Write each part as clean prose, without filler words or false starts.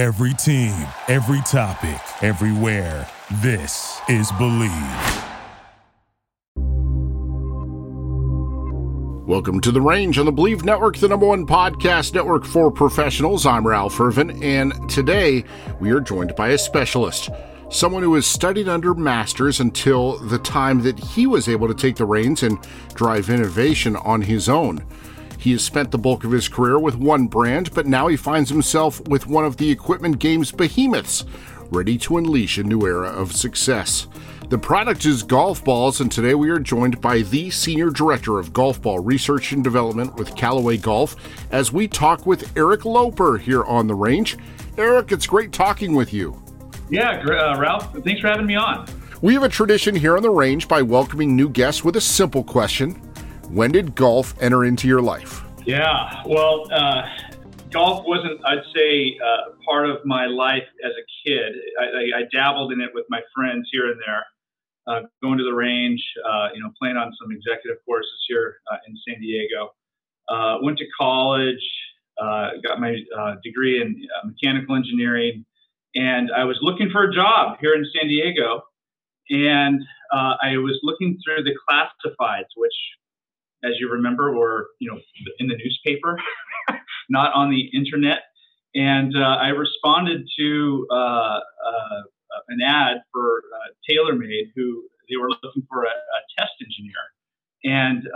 Every team, every topic, everywhere. This is Believe. Welcome to The Range on the Believe Network, the number one podcast network for professionals. I'm Ralph Irvin, and today we are joined by a specialist, someone who has studied under masters until the time that he was able to take the reins and drive innovation on his own. He has spent the bulk of his career with one brand, but now he finds himself with one of the equipment game's behemoths, ready to unleash a new era of success. The product is golf balls, and today we are joined by the Senior Director of Golf Ball Research and Development with Callaway Golf as we talk with Eric Loper here on The Range. Eric, it's great talking with you. Yeah, Ralph, thanks for having me on. We have a tradition here on The Range by welcoming new guests with a simple question. When did golf enter into your life? Yeah, well, golf wasn't, I'd say, part of my life as a kid. I dabbled in it with my friends here and there, going to the range, playing on some executive courses here in San Diego. Went to college, got my degree in mechanical engineering, and I was looking for a job here in San Diego. And I was looking through the classifieds, which, as you remember, were in the newspaper, not on the internet. And I responded to an ad for TaylorMade, who they were looking for a test engineer. And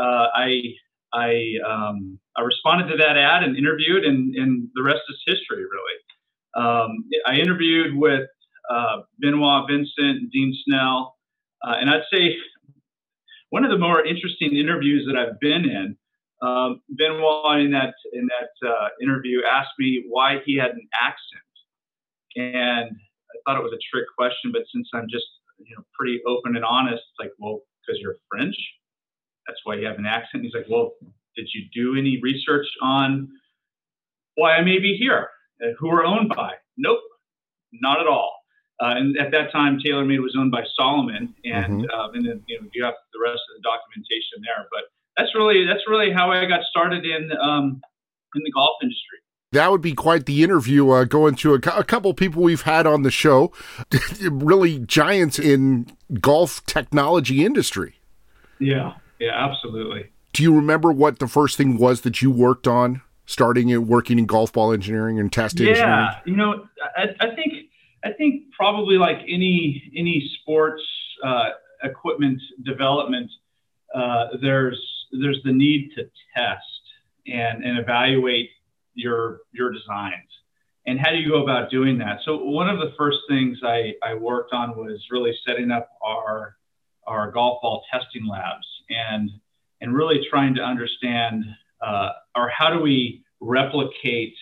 I responded to that ad and interviewed, and the rest is history, really. I interviewed with Benoit Vincent and Dean Snell, and I'd say one of the more interesting interviews that I've been in. Benoit in that interview asked me why he had an accent, and I thought it was a trick question. But since I'm just pretty open and honest, it's like, well, because you're French, that's why you have an accent. And he's like, well, did you do any research on why I may be here and who are owned by? Nope, not at all. And at that time, TaylorMade was owned by Solomon, and then you have the rest of the documentation there. But that's really how I got started in the golf industry. That would be quite the interview, going to a couple people we've had on the show, really giants in golf technology industry. Yeah, absolutely. Do you remember what the first thing was that you worked on, starting and working in golf ball engineering and test engineering? Yeah, I think probably like any sports equipment development, there's the need to test and evaluate your designs. And how do you go about doing that? So one of the first things I worked on was really setting up our golf ball testing labs and really trying to understand how do we replicate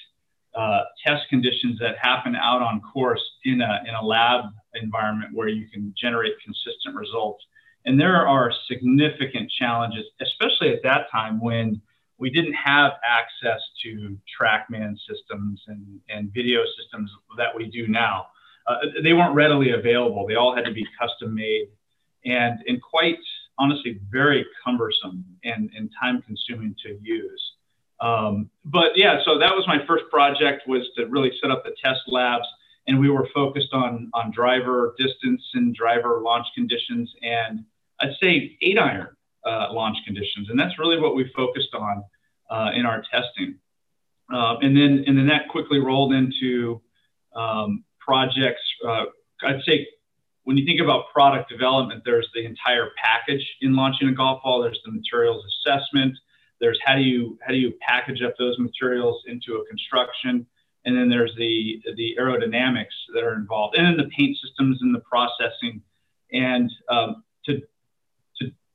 test conditions that happen out on course in a lab environment where you can generate consistent results. And there are significant challenges, especially at that time when we didn't have access to TrackMan systems and video systems that we do now. They weren't readily available. They all had to be custom made and quite honestly very cumbersome and time consuming to use. But yeah, so that was my first project, was to really set up the test labs, and we were focused on driver distance and driver launch conditions, and I'd say 8-iron launch conditions, and that's really what we focused on in our testing. And then that quickly rolled into projects. I'd say when you think about product development, there's the entire package in launching a golf ball. There's the materials assessment. There's how do you package up those materials into a construction, and then there's the aerodynamics that are involved, and then the paint systems and the processing. And to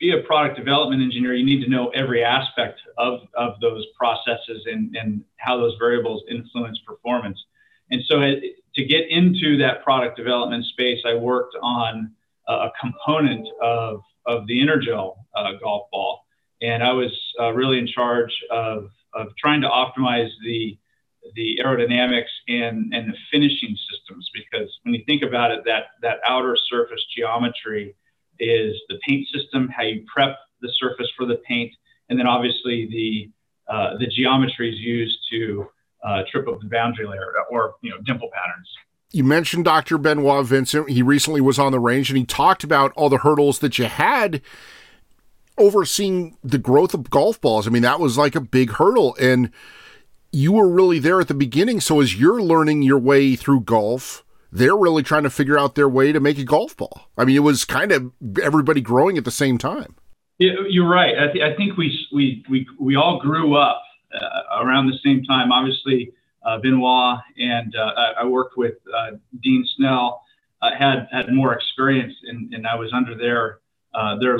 be a product development engineer, you need to know every aspect of those processes and how those variables influence performance. And so to get into that product development space, I worked on a component of the Intergel golf ball. And I was really in charge of trying to optimize the aerodynamics and the finishing systems, because when you think about it, that outer surface geometry is the paint system, how you prep the surface for the paint, and then obviously the geometries used to trip up the boundary layer or, you know, dimple patterns. You mentioned Dr. Benoit Vincent. He recently was on The Range, and he talked about all the hurdles that you had overseeing the growth of golf balls. I mean, that was like a big hurdle, and you were really there at the beginning. So as you're learning your way through golf, they're really trying to figure out their way to make a golf ball. I mean, it was kind of everybody growing at the same time. Yeah, you're right. I think we all grew up around the same time. Obviously, Benoit and I worked with Dean Snell. Had more experience, and I was under their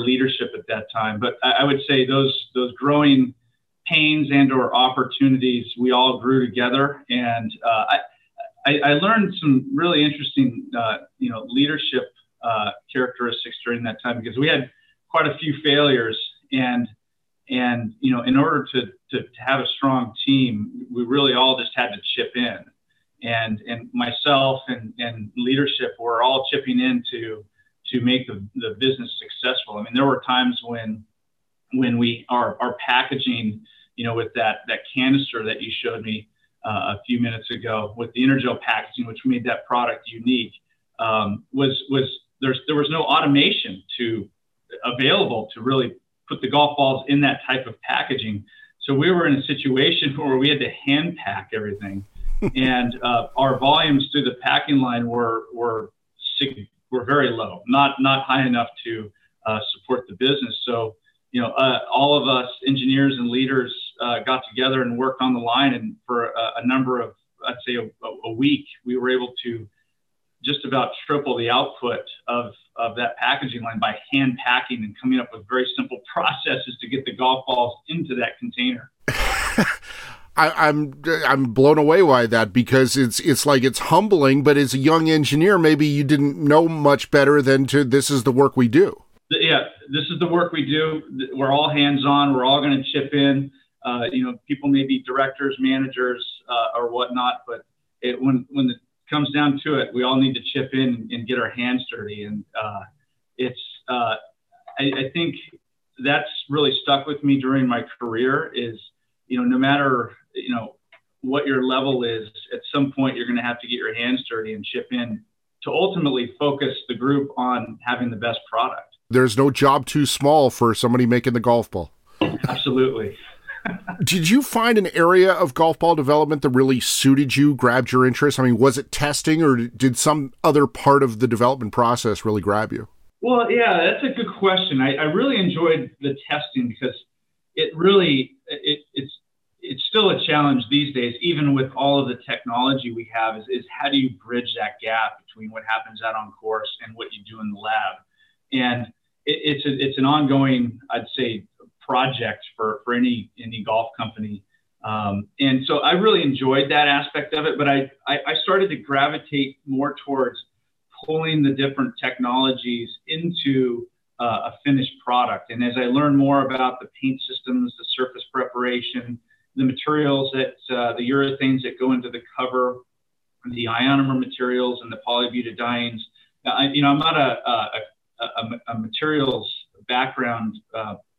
leadership at that time. But I would say those growing pains and or opportunities, we all grew together. And I learned some really interesting, leadership characteristics during that time, because we had quite a few failures, and you know, in order to have a strong team, we really all just had to chip in, and myself and leadership were all chipping in to make the business successful. I mean, there were times when we our packaging, you know, with that canister that you showed me a few minutes ago, with the Intergel packaging, which made that product unique, there was no automation to available to really put the golf balls in that type of packaging. So we were in a situation where we had to hand pack everything, and our volumes through the packing line were very low, not high enough to support the business. So, you know, all of us engineers and leaders got together and worked on the line, and for a number of, I'd say a week, we were able to just about triple the output of that packaging line by hand packing and coming up with very simple processes to get the golf balls into that container. I'm blown away by that, because it's like, it's humbling, but as a young engineer, maybe you didn't know much better than to, this is the work we do. Yeah, this is the work we do. We're all hands-on. We're all going to chip in. People may be directors, managers, or whatnot, but when it comes down to it, we all need to chip in and get our hands dirty. And I think that's really stuck with me during my career is, you know, no matter, you know, what your level is, at some point you're going to have to get your hands dirty and chip in to ultimately focus the group on having the best product. There's no job too small for somebody making the golf ball. Absolutely. Did you find an area of golf ball development that really suited you, grabbed your interest? I mean, was it testing, or did some other part of the development process really grab you? Well, yeah, that's a good question. I really enjoyed the testing, because it really, it's still a challenge these days, even with all of the technology we have, is how do you bridge that gap between what happens out on course and what you do in the lab? And it's an ongoing, I'd say, project for any golf company. And so I really enjoyed that aspect of it, but I started to gravitate more towards pulling the different technologies into a finished product. And as I learned more about the paint systems, the surface preparation, the materials that the urethanes that go into the cover, the ionomer materials and the polybutadienes, I'm not a materials background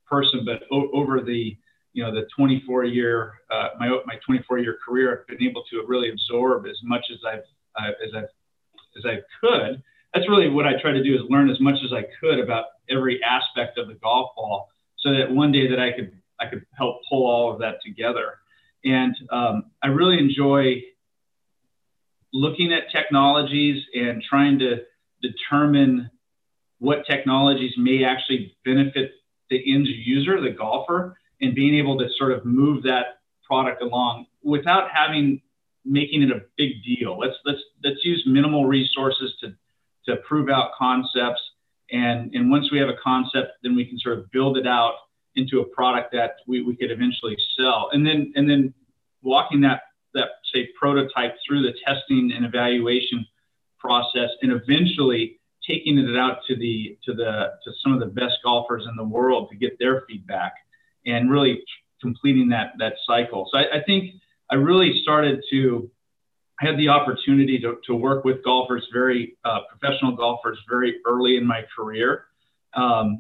person, but over the, you know, the 24-year my 24-year career, I've been able to really absorb as much as I could. That's really what I try to do, is learn as much as I could about every aspect of the golf ball, so that one day that I could help pull all of that together. And I really enjoy looking at technologies and trying to determine what technologies may actually benefit the end user, the golfer, and being able to sort of move that product along without making it a big deal. Let's use minimal resources to prove out concepts. And once we have a concept, then we can sort of build it out into a product that we could eventually sell. And then walking that say prototype through the testing and evaluation process, and eventually taking it out to some of the best golfers in the world to get their feedback, and really completing that cycle. So I think I really I had the opportunity to work with golfers, very professional golfers, very early in my career. The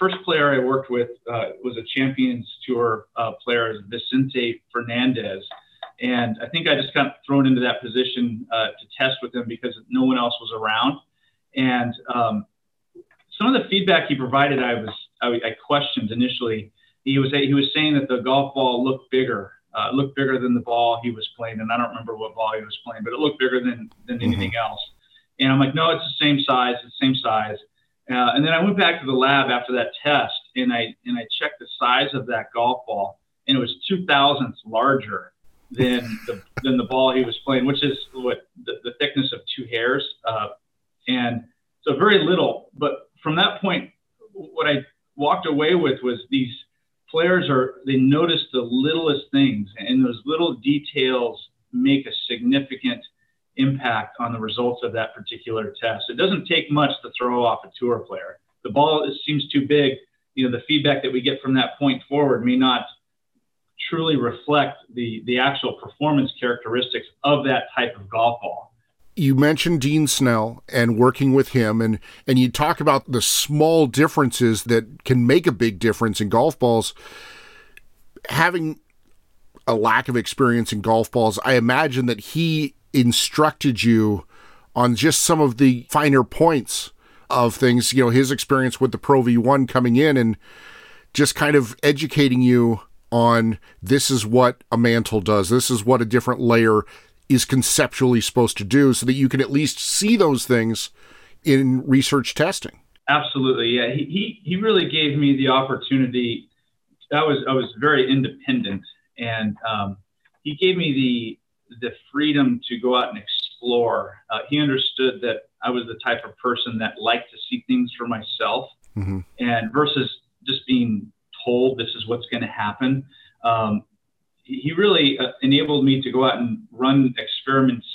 first player I worked with was a Champions Tour player, Vicente Fernandez. And I think I just got thrown into that position to test with him because no one else was around. And some of the feedback he provided, I questioned initially. He was saying that the golf ball looked bigger than the ball he was playing. And I don't remember what ball he was playing, but it looked bigger than anything else. And I'm like, no, it's the same size. It's the same size. And then I went back to the lab after that test, and I checked the size of that golf ball, and it was 2,000ths larger than the ball he was playing, which is what the thickness of 2 hairs. And so very little. But from that point, what I walked away with was these players they notice the littlest things, and those little details make a significant impact on the results of that particular test. It doesn't take much to throw off a tour player. The ball seems too big. You know, the feedback that we get from that point forward may not truly reflect the actual performance characteristics of that type of golf ball. You mentioned Dean Snell and working with him, and you talk about the small differences that can make a big difference in golf balls. Having a lack of experience in golf balls, I imagine that he instructed you on just some of the finer points of things, you know, his experience with the Pro V1 coming in and just kind of educating you on this is what a mantle does, this is what a different layer is conceptually supposed to do, so that you can at least see those things in research testing. Absolutely. Yeah. He really gave me the opportunity. I was very independent, and he gave me the freedom to go out and explore. He understood that I was the type of person that liked to see things for myself, and versus just being told this is what's going to happen. He really enabled me to go out and run experiments,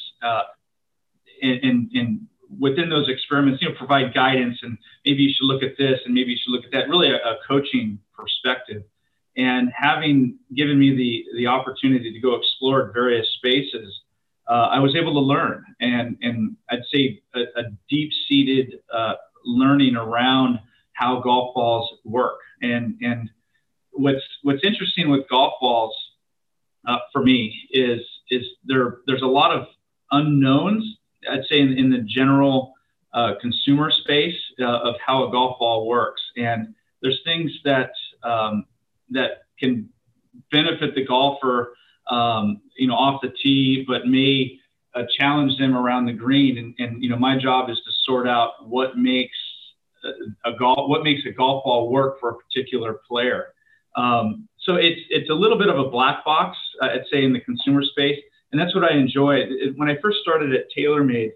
and within those experiments, you know, provide guidance, and maybe you should look at this and maybe you should look at that, really a coaching perspective. And having given me the opportunity to go explore various spaces, I was able to learn. And I'd say a deep-seated learning around how golf balls work. And what's interesting with golf balls for me is there's a lot of unknowns, I'd say, in the general consumer space of how a golf ball works. And there's things that can benefit the golfer, you know, off the tee, but may challenge them around the green. And, you know, my job is to sort out what makes a golf ball work for a particular player. So it's a little bit of a black box, I'd say, in the consumer space. And that's what I enjoy. When I first started at TaylorMade,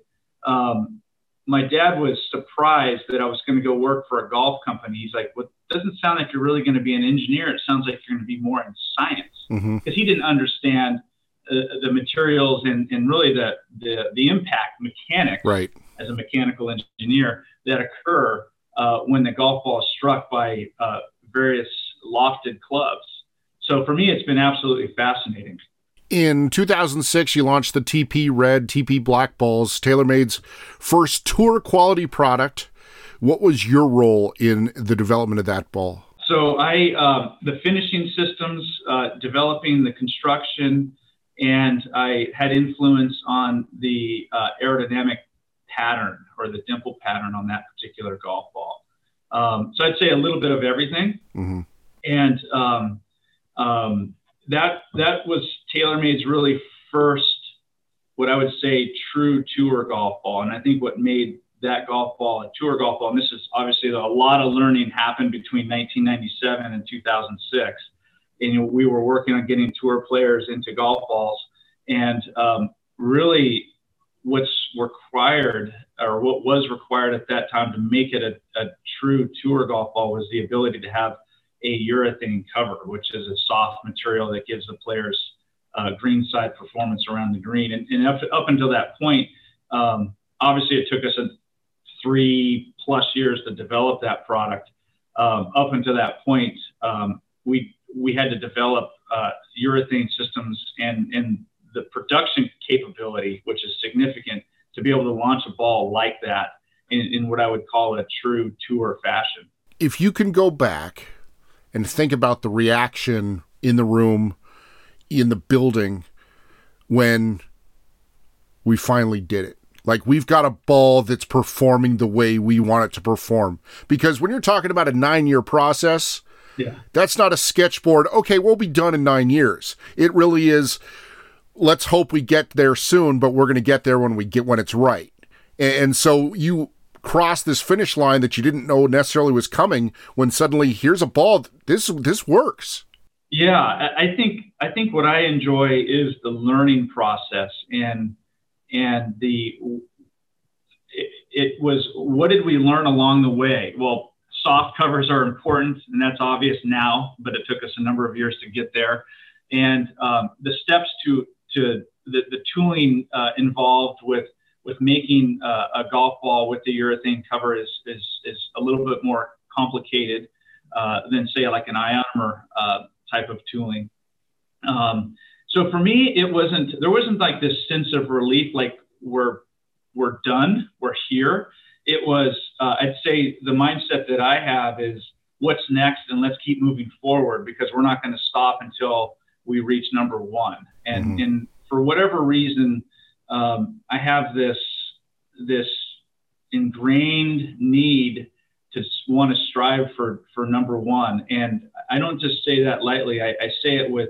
my dad was surprised that I was going to go work for a golf company. He's like, well, it doesn't sound like you're really going to be an engineer. It sounds like you're going to be more in science, because he didn't understand the materials and really the impact mechanics, right, as a mechanical engineer, that occur when the golf ball is struck by various lofted clubs. So for me, it's been absolutely fascinating. In 2006, you launched the TP Red, TP Black balls, TaylorMade's first tour quality product. What was your role in the development of that ball? So the finishing systems, developing the construction, and I had influence on the aerodynamic pattern, or the dimple pattern, on that particular golf ball. So I'd say a little bit of everything. And that was TaylorMade's really first, what I would say, true tour golf ball. And I think what made that golf ball a tour golf ball, and this is obviously a lot of learning happened between 1997 and 2006. And you know, we were working on getting tour players into golf balls. And really what's required, or what was required at that time to make it a true tour golf ball, was the ability to have a urethane cover, which is a soft material that gives the players greenside performance around the green. And up until that point, obviously it took us 3+ years to develop that product. Up until that point, we had to develop urethane systems and the production capability, which is significant, to be able to launch a ball like that in what I would call a true tour fashion. If you can go back and think about the reaction in the room, in the building, when we finally did it. Like, we've got a ball that's performing the way we want it to perform. Because when you're talking about a 9-year process, yeah, that's not a sketchboard, okay, we'll be done in 9 years. It really is, let's hope we get there soon, but we're going to get there when it's right. And so you cross this finish line that you didn't know necessarily was coming when suddenly here's a ball, this works. Yeah, I think what I enjoy is the learning process and it was, what did we learn along the way? Well, soft covers are important, and that's obvious now, but it took us a number of years to get there. And the steps to the tooling involved with making a golf ball with the urethane cover is a little bit more complicated than, say, like an ionomer type of tooling. So for me, there wasn't like this sense of relief, like we're done, we're here. It was, I'd say the mindset that I have is what's next, and let's keep moving forward because we're not going to stop until we reach number one. And, mm-hmm. and for whatever reason, I have this ingrained need to want to strive for number one. And I don't just say that lightly. I say it with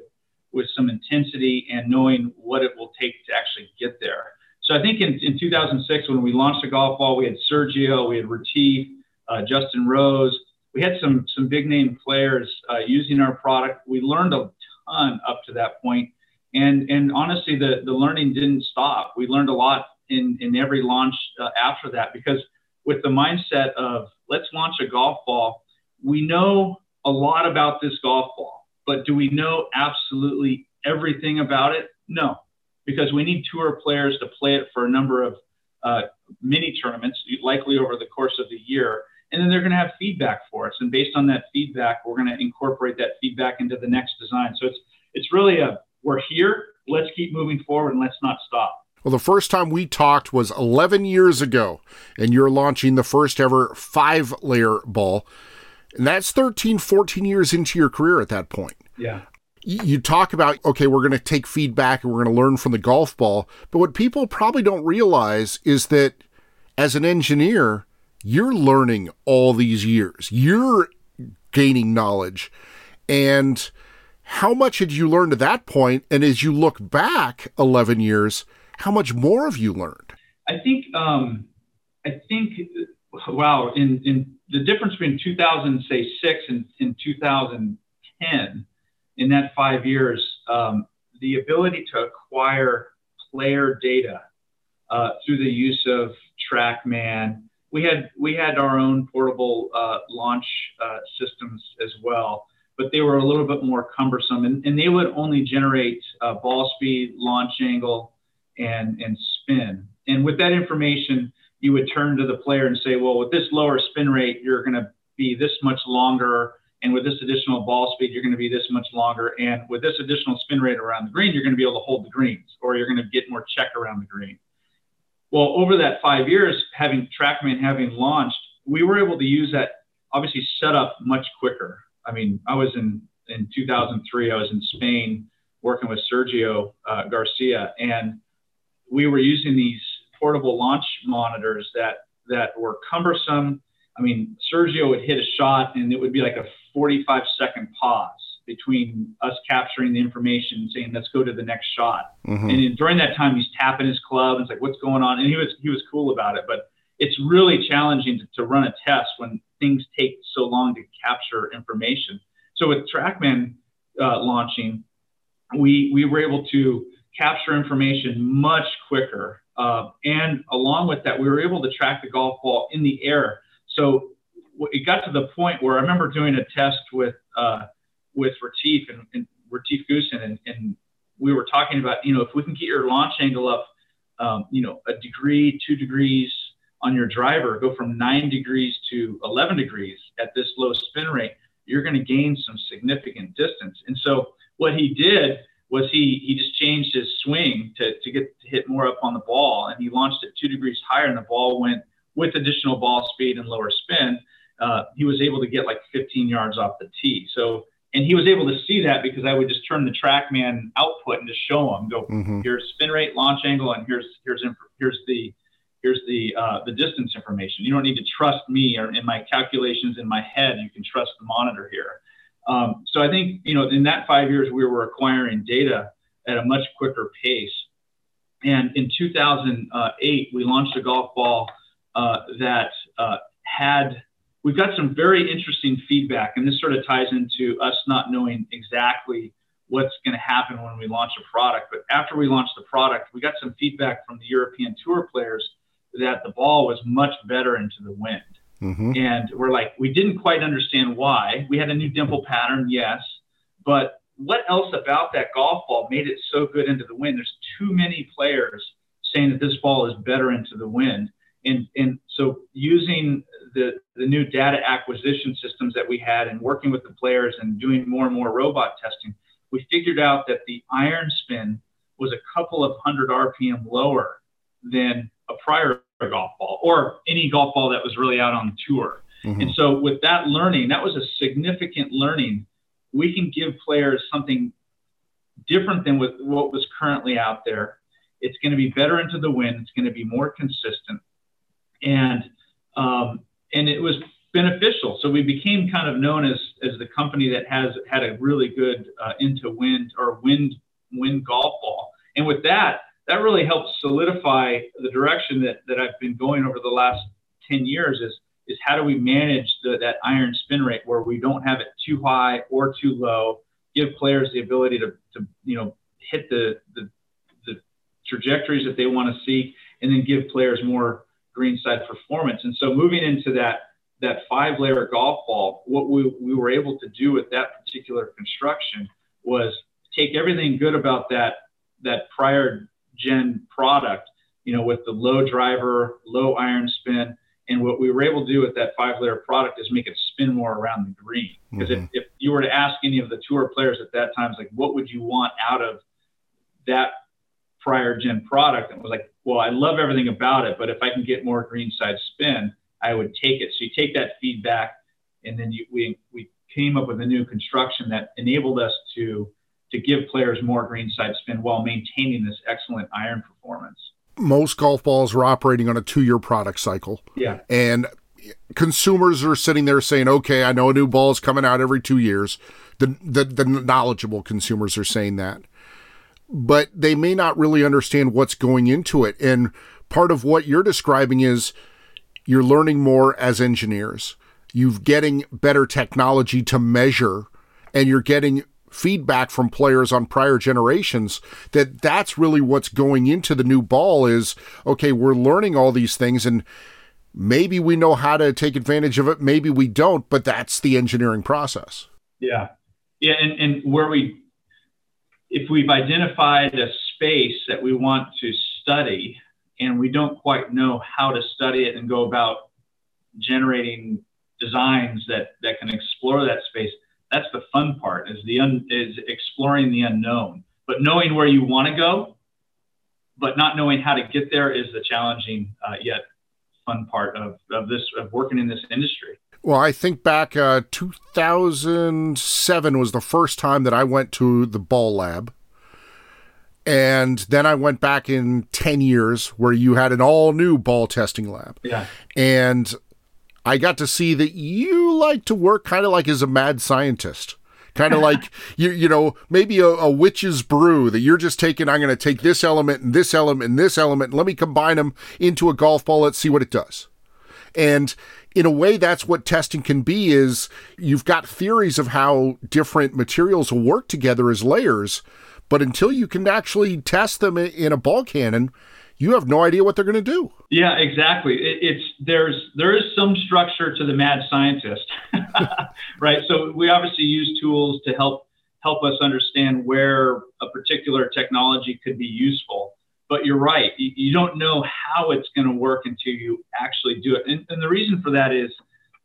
some intensity and knowing what it will take to actually get there. So I think in 2006, when we launched the golf ball, we had Sergio, we had Retief, Justin Rose. We had some big name players using our product. We learned a ton up to that point. And honestly, the learning didn't stop. We learned a lot in every launch after that, because with the mindset of let's launch a golf ball, we know a lot about this golf ball, but do we know absolutely everything about it? No, because we need tour players to play it for a number of mini tournaments, likely over the course of the year. And then they're going to have feedback for us. And based on that feedback, we're going to incorporate that feedback into the next design. So it's really we're here, let's keep moving forward and let's not stop. Well, the first time we talked was 11 years ago, and you're launching the first ever 5-layer ball. And that's 13, 14 years into your career at that point. Yeah. You talk about, okay, we're going to take feedback and we're going to learn from the golf ball. But what people probably don't realize is that as an engineer, you're learning all these years. You're gaining knowledge. And how much had you learned at that point? And as you look back 11 years, how much more have you learned? I think, wow, in the difference between 2006 and 2010, in that 5 years, the ability to acquire player data through the use of TrackMan. We had our own portable launch systems as well, but they were a little bit more cumbersome, and they would only generate ball speed, launch angle, and spin. And with that information, you would turn to the player and say, well, with this lower spin rate, you're going to be this much longer. And with this additional ball speed, you're going to be this much longer. And with this additional spin rate around the green, you're going to be able to hold the greens, or you're going to get more check around the green. Well, over that 5 years, having TrackMan, having launched, we were able to use that, obviously, set up much quicker. I mean, I was in 2003, I was in Spain working with Sergio Garcia, and we were using these portable launch monitors that were cumbersome. I mean, Sergio would hit a shot and it would be like a 45-second pause between us capturing the information and saying, let's go to the next shot. Mm-hmm. And during that time, he's tapping his club and it's like, what's going on? And he was cool about it, but it's really challenging to run a test when things take so long to capture information. So with TrackMan launching, we were able to capture information much quicker. And along with that, we were able to track the golf ball in the air. So it got to the point where I remember doing a test with Retief and Retief Goosen, and we were talking about, you know, if we can get your launch angle up, you know, a degree, 2 degrees on your driver, go from 9 degrees to 11 degrees at this low spin rate, you're going to gain some significant distance. And so what he did was he just changed his swing to get to hit more up on the ball, and he launched it 2 degrees higher, and the ball went, with additional ball speed and lower spin, he was able to get like 15 yards off the tee. So And he was able to see that because I would just turn the TrackMan output and just show him, go, here's spin rate, launch angle, and here's the distance information. You don't need to trust me or in my calculations in my head. You can trust the monitor here. So I think, you know, in that 5 years, we were acquiring data at a much quicker pace. And in 2008, we launched a golf ball we got some very interesting feedback, and this sort of ties into us not knowing exactly what's going to happen when we launch a product. But after we launched the product, we got some feedback from the European Tour players that the ball was much better into the wind. And we're like, we didn't quite understand why. We had a new dimple pattern, yes, but what else about that golf ball made it so good into the wind? There's too many players saying that this ball is better into the wind. And so using the new data acquisition systems that we had and working with the players and doing more and more robot testing, we figured out that the iron spin was a couple of hundred RPM lower than a prior golf ball or any golf ball that was really out on the tour. And so with that learning, that was a significant learning. We can give players something different than with what was currently out there. It's going to be better into the wind. It's going to be more consistent. And it was beneficial. So we became kind of known as the company that has had a really good into wind or wind golf ball. And with that, that really helped solidify the direction that I've been going over the last 10 years is how do we manage that iron spin rate where we don't have it too high or too low, give players the ability to you know, hit the trajectories that they want to seek, and then give players more greenside performance. And so moving into that five-layer golf ball, what we were able to do with that particular construction was take everything good about that prior gen product, you know, with the low driver, low iron spin. And what we were able to do with that five-layer product is make it spin more around the green. Because if you were to ask any of the tour players at that time, it's like, what would you want out of that prior gen product? And it was like, well, I love everything about it, but if I can get more greenside spin, I would take it. So you take that feedback, and then we came up with a new construction that enabled us to give players more greenside spin while maintaining this excellent iron performance. Most golf balls were operating on a 2-year product cycle. Yeah. And consumers are sitting there saying, okay, I know a new ball is coming out every 2 years. The knowledgeable consumers are saying that. But they may not really understand what's going into it. And part of what you're describing is you're learning more as engineers. You're getting better technology to measure, and you're getting feedback from players on prior generations that's really what's going into the new ball is, okay, we're learning all these things, and maybe we know how to take advantage of it, maybe we don't, but that's the engineering process. Yeah. And where if we've identified a space that we want to study and we don't quite know how to study it and go about generating designs that can explore that space, that's the fun part is exploring the unknown. But knowing where you want to go, but not knowing how to get there is the challenging yet fun part of working in this industry. Well, I think back 2007 was the first time that I went to the ball lab. And then I went back in 10 years where you had an all new ball testing lab. Yeah. And I got to see that you like to work kind of like as a mad scientist, kind of like, you know, maybe a witch's brew that you're just taking, I'm going to take this element and this element and this element, and let me combine them into a golf ball. Let's see what it does. And in a way, that's what testing can be is you've got theories of how different materials will work together as layers, but until you can actually test them in a ball cannon, you have no idea what they're going to do. Yeah, exactly. There is some structure to the mad scientist, right? So we obviously use tools to help us understand where a particular technology could be useful. But you're right. You don't know how it's going to work until you actually do it. And the reason for that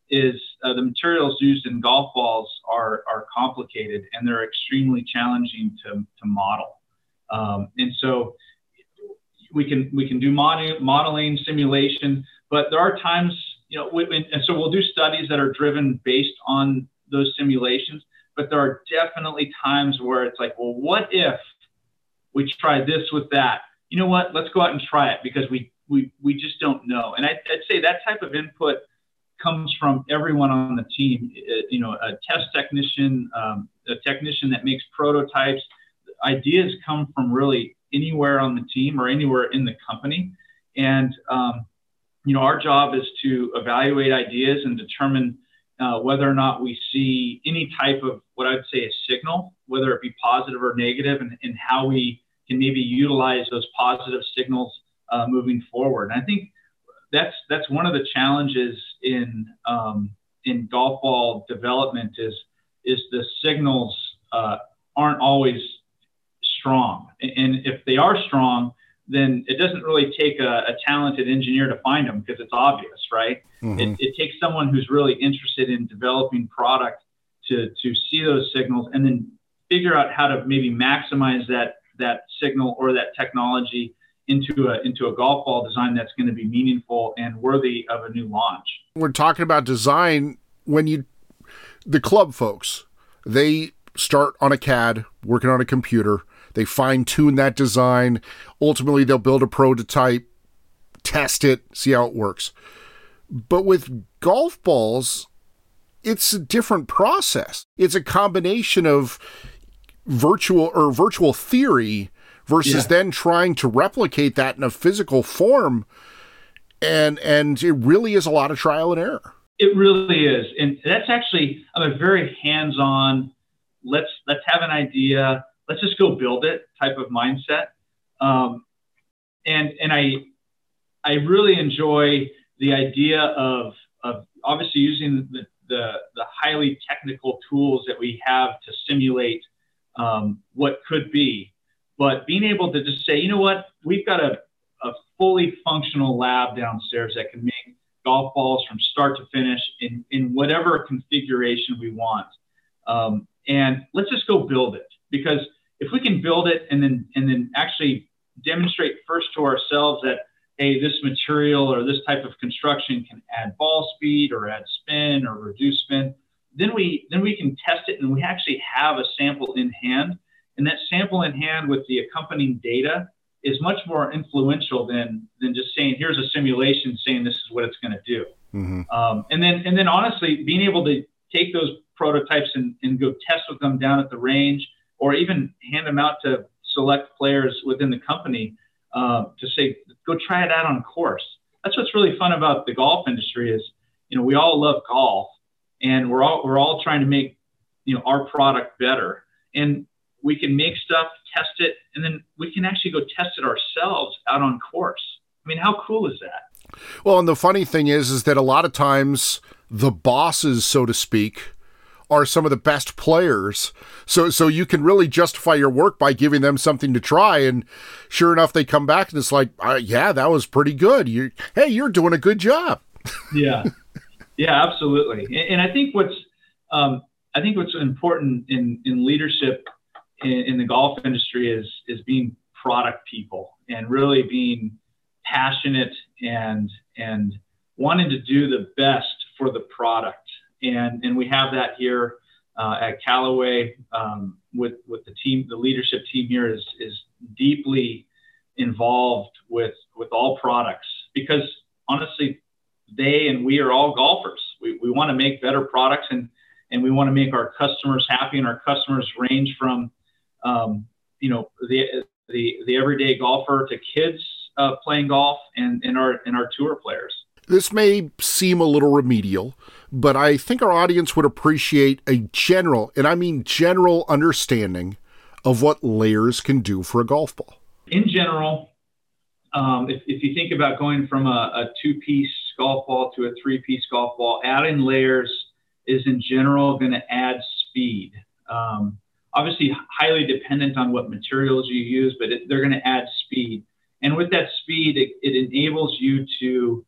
is the materials used in golf balls are complicated, and they're extremely challenging to model. And so we can do modeling, simulation, but there are times, you know, and so we'll do studies that are driven based on those simulations, but there are definitely times where it's like, well, what if we try this with that? You know what? Let's go out and try it because we just don't know. And I'd say that type of input comes from everyone on the team. You know, a test technician, a technician that makes prototypes. Ideas come from really anywhere on the team or anywhere in the company. And, you know, our job is to evaluate ideas and determine whether or not we see any type of what I'd say a signal, whether it be positive or negative, and how we can maybe utilize those positive signals moving forward. And I think that's one of the challenges in golf ball development is the signals aren't always strong. And if they are strong, then it doesn't really take a talented engineer to find them because it's obvious, right? Mm-hmm. It takes someone who's really interested in developing product to see those signals and then figure out how to maybe maximize that signal or that technology into a golf ball design that's going to be meaningful and worthy of a new launch. We're talking about design when the club folks, they start on a CAD, working on a computer. They fine-tune that design. Ultimately, they'll build a prototype, test it, see how it works. But with golf balls, it's a different process. It's a combination of virtual theory versus then trying to replicate that in a physical form. And it really is a lot of trial and error. It really is. And that's actually, I'm a very hands-on, let's have an idea, let's just go build it type of mindset. And I really enjoy the idea of obviously using the highly technical tools that we have to simulate what could be, but being able to just say, you know what, we've got a fully functional lab downstairs that can make golf balls from start to finish in whatever configuration we want. And let's just go build it, because if we can build it and then actually demonstrate first to ourselves that, hey, this material or this type of construction can add ball speed or add spin or reduce spin, then we can test it, and we actually have a sample in hand. And that sample in hand with the accompanying data is much more influential than just saying, here's a simulation saying this is what it's going to do. Mm-hmm. And then honestly, being able to take those prototypes and go test with them down at the range, or even hand them out to select players within the company to say, go try it out on course. That's what's really fun about the golf industry is, you know, we all love golf, and we're all trying to make, you know, our product better. And we can make stuff, test it, and then we can actually go test it ourselves out on course. I mean, how cool is that? Well, and the funny thing is that a lot of times the bosses, so to speak, are some of the best players. So you can really justify your work by giving them something to try. And sure enough, they come back and it's like, yeah, that was pretty good. You're doing a good job. Yeah. Yeah, absolutely. And I think what's important in leadership in the golf industry is being product people and really being passionate and wanting to do the best for the product. And we have that here at Callaway with the team. The leadership team here is deeply involved with all products, because honestly, they and we are all golfers. We want to make better products, and we want to make our customers happy. And our customers range from the everyday golfer to kids playing golf and our tour players. This may seem a little remedial, but I think our audience would appreciate a general, and I mean general, understanding of what layers can do for a golf ball. In general, if you think about going from a two-piece golf ball to a three-piece golf ball, adding layers is in general going to add speed. Obviously, highly dependent on what materials you use, but they're going to add speed. And with that speed, it enables you to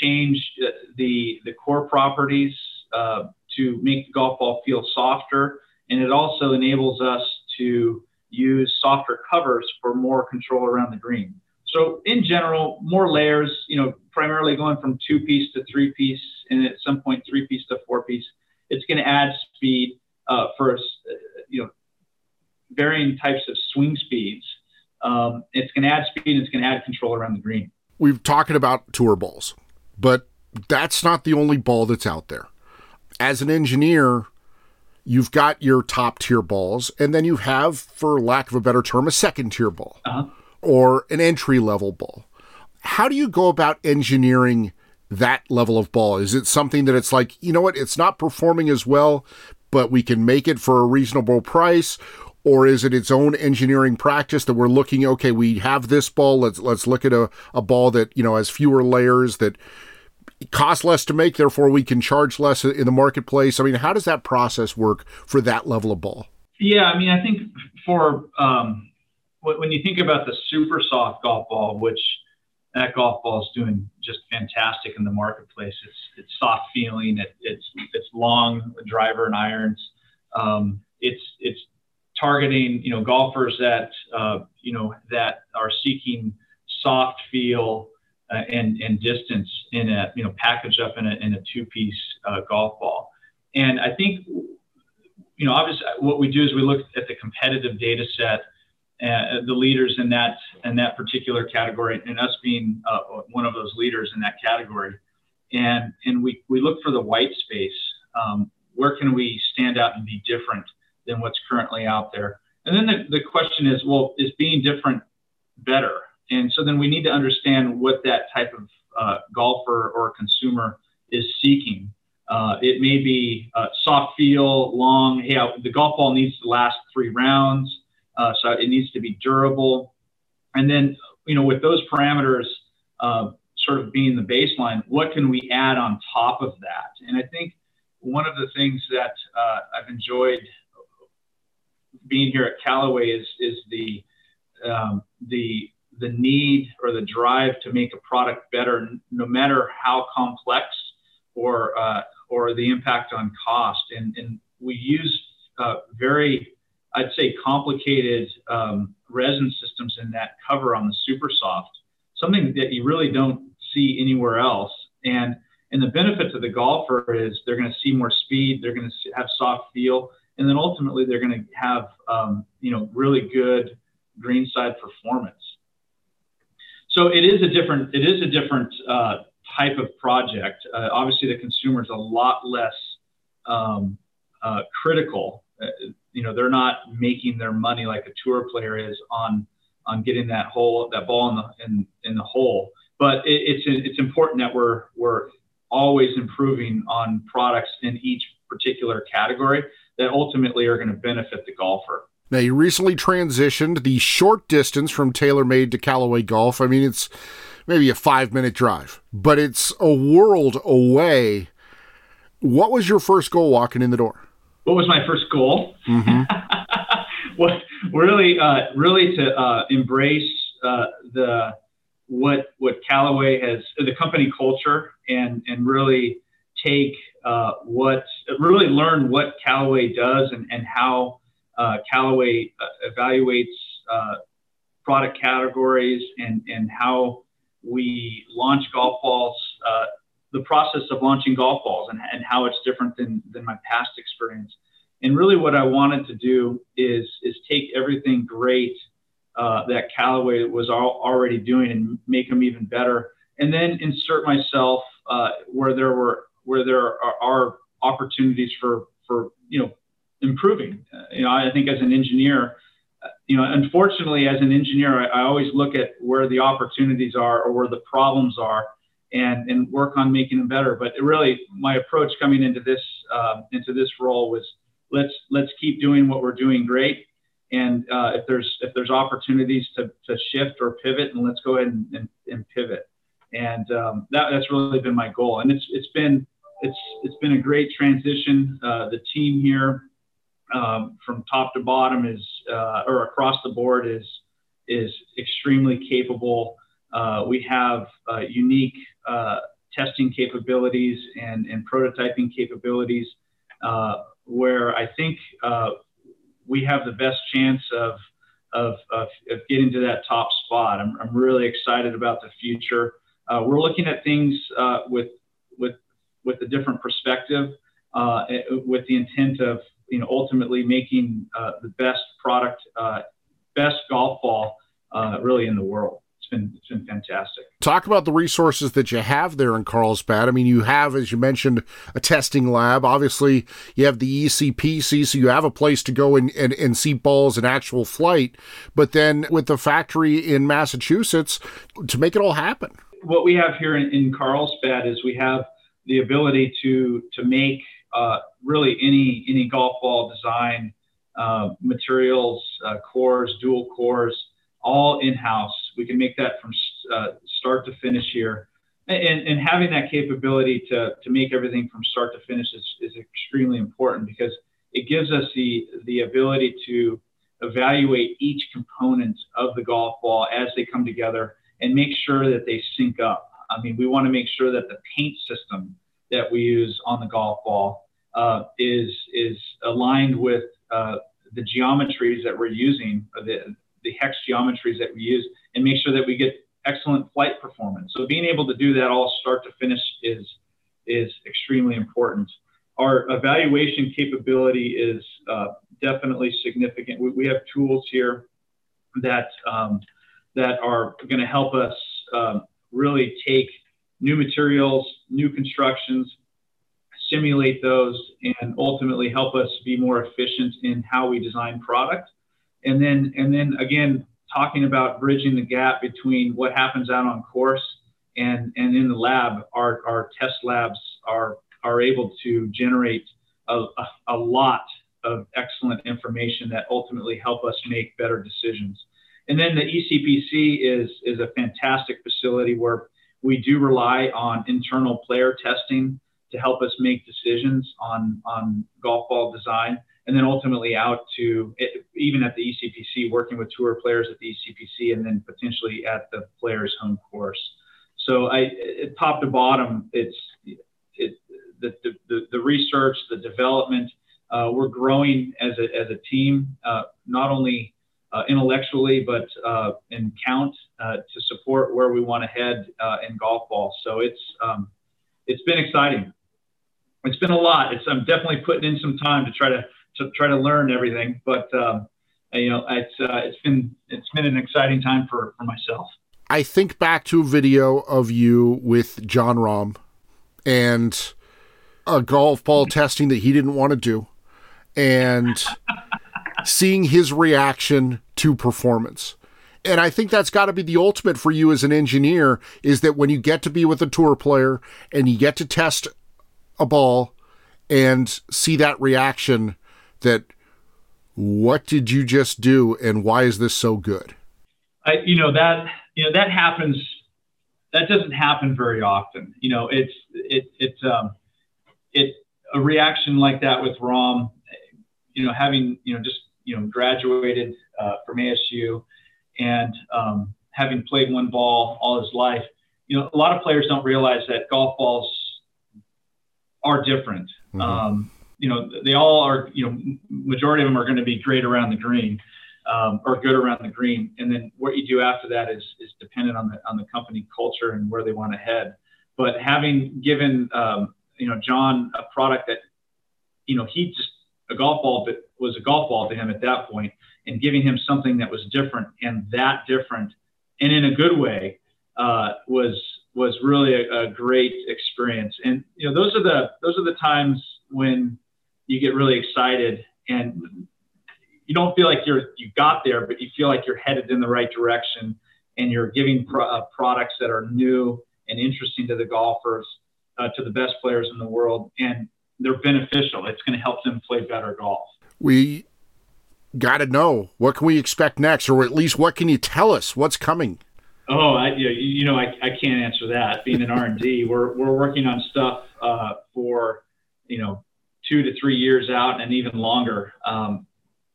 change the core properties to make the golf ball feel softer. And it also enables us to use softer covers for more control around the green. So in general, more layers, you know, primarily going from two-piece to three-piece, and at some point three-piece to four-piece, it's going to add speed. for varying types of swing speeds. It's going to add speed. It's going to add control around the green. We've talked about tour balls, but that's not the only ball that's out there. As an engineer, you've got your top tier balls, and then you have, for lack of a better term, a second tier ball or an entry level ball. How do you go about engineering that level of ball? Is it something that it's like, you know what, it's not performing as well, but we can make it for a reasonable price? Or is it its own engineering practice that we're looking, okay, we have this ball, let's look at a ball that, you know, has fewer layers, that costs less to make, therefore we can charge less in the marketplace? I mean, how does that process work for that level of ball? Yeah, I mean, I think for when you think about the Supersoft golf ball, which that golf ball is doing just fantastic in the marketplace. It's soft feeling. It's long driver and irons. It's targeting, golfers that, that are seeking soft feel and distance in a, package up in a two-piece golf ball. And I think, obviously what we do is we look at the competitive data set, the leaders in that particular category, and us being one of those leaders in that category, and we look for the white space. Where can we stand out and be different than what's currently out there? And then the question is, well, is being different better? And so then we need to understand what that type of golfer or consumer is seeking. It may be soft feel, long. Hey, the golf ball needs to last 3 rounds. So it needs to be durable. And then, with those parameters sort of being the baseline, what can we add on top of that? And I think one of the things that I've enjoyed being here at Callaway is the need or the drive to make a product better, no matter how complex or the impact on cost. And we use very, I'd say, complicated resin systems in that cover on the Supersoft, something that you really don't see anywhere else. And the benefit to the golfer is they're going to see more speed, they're going to have soft feel, and then ultimately they're going to have really good greenside performance. So it is a different type of project. Obviously, the consumer is a lot less critical. They're not making their money like a tour player is on getting that ball in the hole. But it's important that we're always improving on products in each particular category that ultimately are going to benefit the golfer. Now, you recently transitioned the short distance from TaylorMade to Callaway Golf. I mean, it's maybe a 5-minute drive, but it's a world away. What was your first goal walking in the door? What was my first goal? Mm-hmm. Well, really to embrace what Callaway has, the company culture, and really take really learn what Callaway does and how Callaway evaluates product categories and how we launch golf balls. The process of launching golf balls and how it's different than my past experience. And really what I wanted to do is take everything great that Callaway was already doing and make them even better. And then insert myself where there are opportunities for improving. I think as an engineer, unfortunately as an engineer, I always look at where the opportunities are or where the problems are, and work on making them better. But really, my approach coming into this role was let's keep doing what we're doing great, and if there's opportunities to shift or pivot, and let's go ahead and pivot. And that's really been my goal, and it's been a great transition. The team here, from top to bottom, is or across the board is extremely capable. We have unique testing capabilities and prototyping capabilities where I think we have the best chance of getting to that top spot. I'm really excited about the future. We're looking at things with a different perspective, with the intent of you know, ultimately making the best product, best golf ball really in the world. It's been fantastic. Talk about the resources that you have there in Carlsbad. I mean, you have, as you mentioned, a testing lab. Obviously, you have the ECPC, so you have a place to go and see balls in actual flight. But then with the factory in Massachusetts, to make it all happen. What we have here in Carlsbad is we have the ability to make really any golf ball design, materials, cores, dual cores, all in-house. We can make that from start to finish here. And having that capability to make everything from start to finish is extremely important, because it gives us the ability to evaluate each component of the golf ball as they come together and make sure that they sync up. I mean, we want to make sure that the paint system that we use on the golf ball is aligned with the geometries that we're using, the hex geometries that we use, and make sure that we get excellent flight performance. So being able to do that all start to finish is extremely important. Our evaluation capability is definitely significant. We have tools here that are going to help us really take new materials, new constructions, simulate those, and ultimately help us be more efficient in how we design product. And then again, talking about bridging the gap between what happens out on course and in the lab, our test labs are able to generate a lot of excellent information that ultimately help us make better decisions. And then the ECPC is a fantastic facility where we do rely on internal player testing to help us make decisions on golf ball design. And then ultimately out to, even at the ECPC, working with tour players at the ECPC and then potentially at the player's home course. So top to bottom, it's the research, the development. We're growing as a team, not only intellectually, but in count to support where we want to head in golf ball. So it's been exciting. It's been a lot. I'm definitely putting in some time to try to learn everything, but you know, it's been an exciting time for myself. I think back to a video of you with Jon Rahm and a golf ball testing that he didn't want to do, and seeing his reaction to performance. And I think that's got to be the ultimate for you as an engineer, is that when you get to be with a tour player and you get to test a ball and see that reaction, that what did you just do and why is this so good? That doesn't happen very often. You know, a reaction like that with Rahm, you know, having, you know, just, you know, graduated from ASU and having played one ball all his life, you know, a lot of players don't realize that golf balls are different. Mm-hmm. You know, they all are, you know, majority of them are going to be great around the green, or good around the green. And then what you do after that is dependent on the company culture and where they want to head. But having given, you know, Jon a product that, you know, a golf ball, but was a golf ball to him at that point, and giving him something that was different, and that different, and in a good way, was really a great experience. And, you know, those are the times when you get really excited and you don't feel like you got there, but you feel like you're headed in the right direction, and you're giving products that are new and interesting to the golfers, to the best players in the world, and they're beneficial. It's going to help them play better golf. We got to know, what can we expect next, or at least what can you tell us what's coming? Oh, I can't answer that. Being in R&D, we're working on stuff for, you know, 2 to 3 years out and even longer.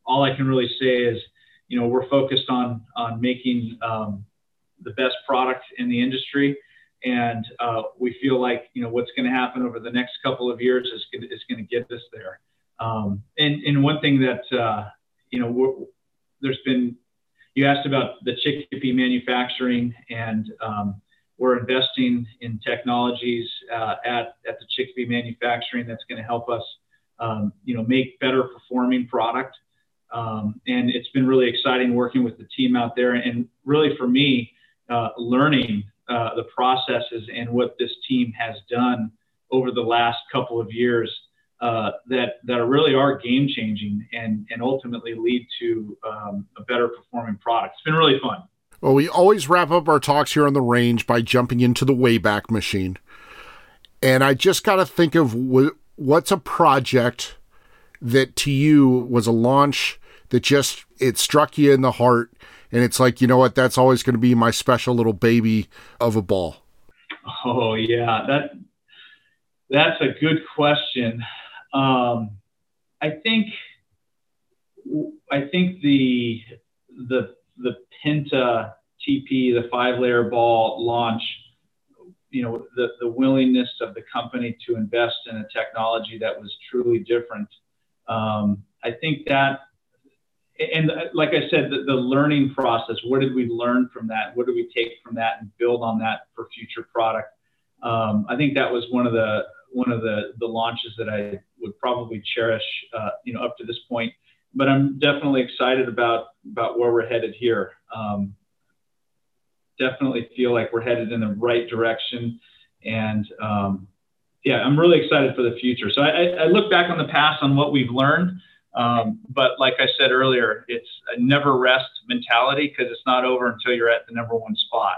All I can really say is, you know, we're focused on making the best product in the industry. And we feel like, you know, what's going to happen over the next couple of years is going to get us there. And one thing that, you know, you asked about the Chicopee manufacturing, and we're investing in technologies at the Chicopee manufacturing that's going to help us make better performing product. And it's been really exciting working with the team out there, and really for me, learning the processes and what this team has done over the last couple of years that really are game changing and ultimately lead to a better performing product. It's been really fun. Well, we always wrap up our talks here on The Range by jumping into the Wayback Machine. And I just got to think of what's a project that to you was a launch that just, it struck you in the heart. And it's like, you know what, that's always going to be my special little baby of a ball. Oh, yeah, that's a good question. I think the Pinta TP, the 5-layer ball launch, the willingness of the company to invest in a technology that was truly different. I think that, and like I said, the learning process, what did we learn from that? What do we take from that and build on that for future product? I think that was one of the launches that I would probably cherish, up to this point. But I'm definitely excited about where we're headed here. Definitely feel like we're headed in the right direction. And I'm really excited for the future. So I look back on the past on what we've learned. But like I said earlier, it's a never rest mentality, because it's not over until you're at the number one spot.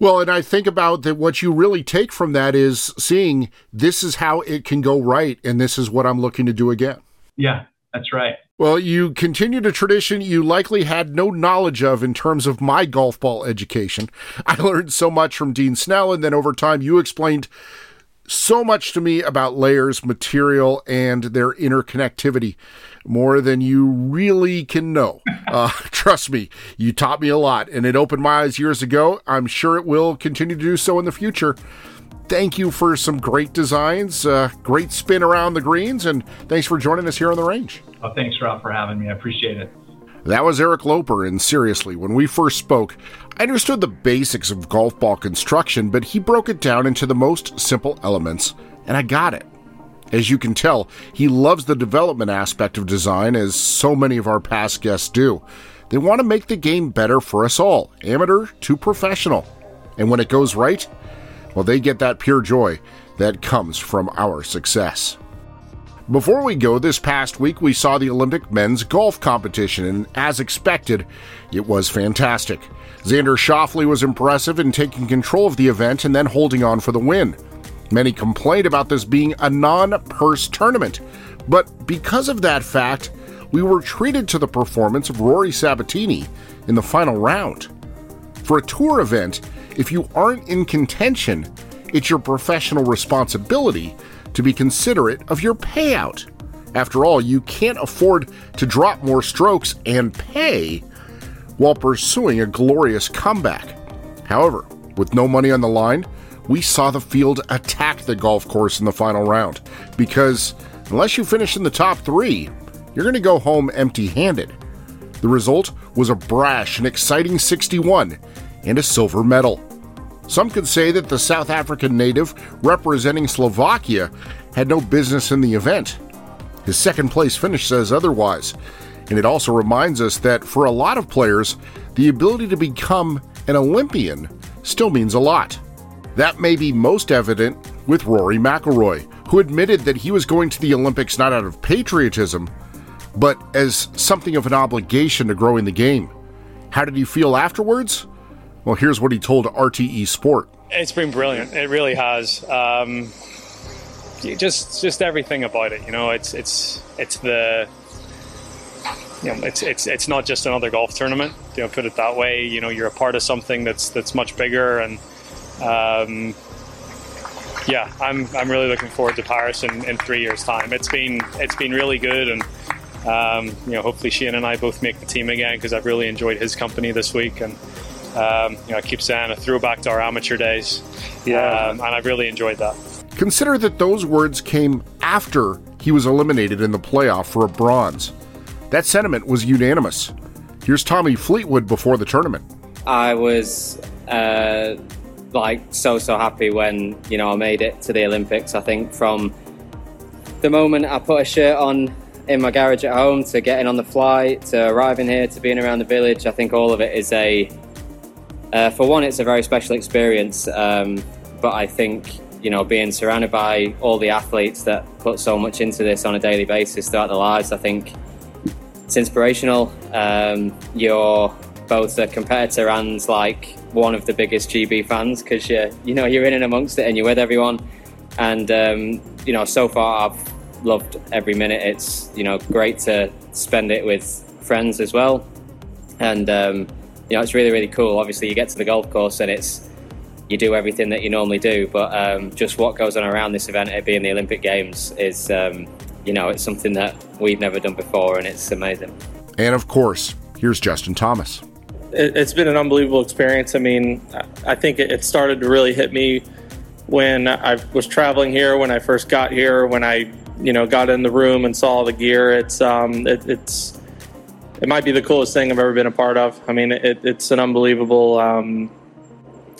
Well, and I think about that, what you really take from that is seeing this is how it can go right, and this is what I'm looking to do again. Yeah, that's right. Well, you continued a tradition you likely had no knowledge of in terms of my golf ball education. I learned so much from Dean Snell, and then over time you explained so much to me about layers, material, and their interconnectivity, more than you really can know. Trust me, you taught me a lot, and it opened my eyes years ago. I'm sure it will continue to do so in the future. Thank you for some great designs, great spin around the greens, and thanks for joining us here on The Range. Oh, thanks, Ralph, for having me. I appreciate it. That was Eric Loper, and seriously, when we first spoke, I understood the basics of golf ball construction, but he broke it down into the most simple elements, and I got it. As you can tell, he loves the development aspect of design, as so many of our past guests do. They want to make the game better for us all, amateur to professional. And when it goes right, well, they get that pure joy that comes from our success. Before we go, this past week we saw the Olympic men's golf competition, and as expected, it was fantastic. Xander Schauffele was impressive in taking control of the event and then holding on for the win. Many complained about this being a non-purse tournament, but because of that fact, we were treated to the performance of Rory Sabbatini in the final round. For a tour event, if you aren't in contention, it's your professional responsibility to be considerate of your payout. After all, you can't afford to drop more strokes and pay while pursuing a glorious comeback. However, with no money on the line, we saw the field attack the golf course in the final round, because unless you finish in the top three, you're going to go home empty-handed. The result was a brash and exciting 61 and a silver medal. Some could say that the South African native representing Slovakia had no business in the event. His second-place finish says otherwise, and it also reminds us that for a lot of players, the ability to become an Olympian still means a lot. That may be most evident with Rory McIlroy, who admitted that he was going to the Olympics not out of patriotism, but as something of an obligation to growing the game. How did he feel afterwards? Well, here's what he told RTE Sport. It's been brilliant. It really has. Just everything about it. It's not just another golf tournament. Put it that way. You're a part of something that's much bigger. And I'm really looking forward to Paris in 3 years' time. It's been really good, and hopefully Shane and I both make the team again, because I've really enjoyed his company this week. And I keep saying, I threw back to our amateur days, and I've really enjoyed that. Consider that those words came after he was eliminated in the playoff for a bronze. That sentiment was unanimous. Here's Tommy Fleetwood before the tournament. I was so happy when I made it to the Olympics. I think from the moment I put a shirt on in my garage at home, to getting on the flight, to arriving here, to being around the village, I think all of it is for one, it's a very special experience. But I think, you know, being surrounded by all the athletes that put so much into this on a daily basis throughout their lives, I think it's inspirational. You're both a competitor and like one of the biggest GB fans, because you're in and amongst it and you're with everyone. And you know, so far I've loved every minute. It's, you know, great to spend it with friends as well. And you know, it's really, really cool. Obviously, you get to the golf course and you do everything that you normally do, but just what goes on around this event, it being the Olympic Games, is, you know, it's something that we've never done before, and it's amazing. And of course, here's Justin Thomas. It's been an unbelievable experience. I mean, I think it started to really hit me when I was traveling here, when I first got here, when I, you know, got in the room and saw all the gear. It might be the coolest thing I've ever been a part of. I mean, it's an unbelievable.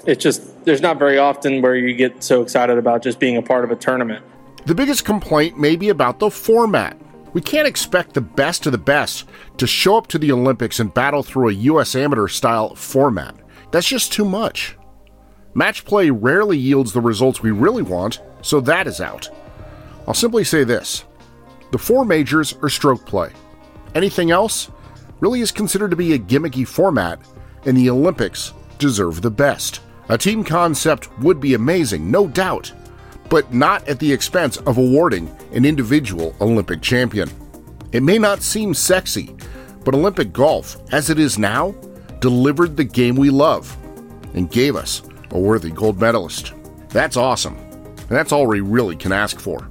It's just, there's not very often where you get so excited about just being a part of a tournament. The biggest complaint may be about the format. We can't expect the best of the best to show up to the Olympics and battle through a U.S. amateur-style format. That's just too much. Match play rarely yields the results we really want, so that is out. I'll simply say this. The four majors are stroke play. Anything else really is considered to be a gimmicky format, and the Olympics deserve the best. A team concept would be amazing, no doubt, but not at the expense of awarding an individual Olympic champion. It may not seem sexy, but Olympic golf, as it is now, delivered the game we love and gave us a worthy gold medalist. That's awesome, and that's all we really can ask for.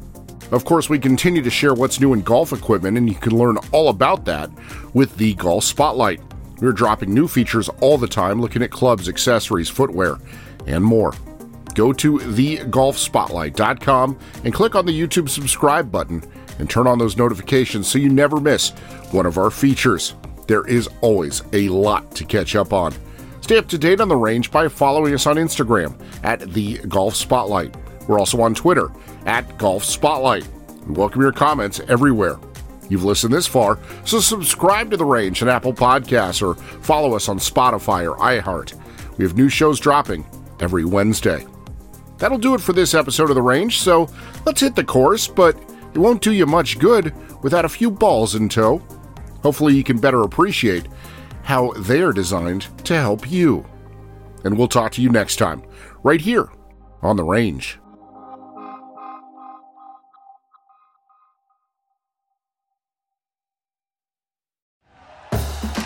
Of course, we continue to share what's new in golf equipment, and you can learn all about that with the Golf Spotlight. We're dropping new features all the time, looking at clubs, accessories, footwear, and more. Go to thegolfspotlight.com and click on the YouTube subscribe button and turn on those notifications so you never miss one of our features. There is always a lot to catch up on. Stay up to date on The Range by following us on Instagram at @thegolfspotlight. We're also on Twitter @golfspotlight. We welcome your comments everywhere. You've listened this far, so subscribe to The Range on Apple Podcasts or follow us on Spotify or iHeart. We have new shows dropping every Wednesday. That'll do it for this episode of The Range, so let's hit the course, but it won't do you much good without a few balls in tow. Hopefully you can better appreciate how they're designed to help you. And we'll talk to you next time, right here on The Range.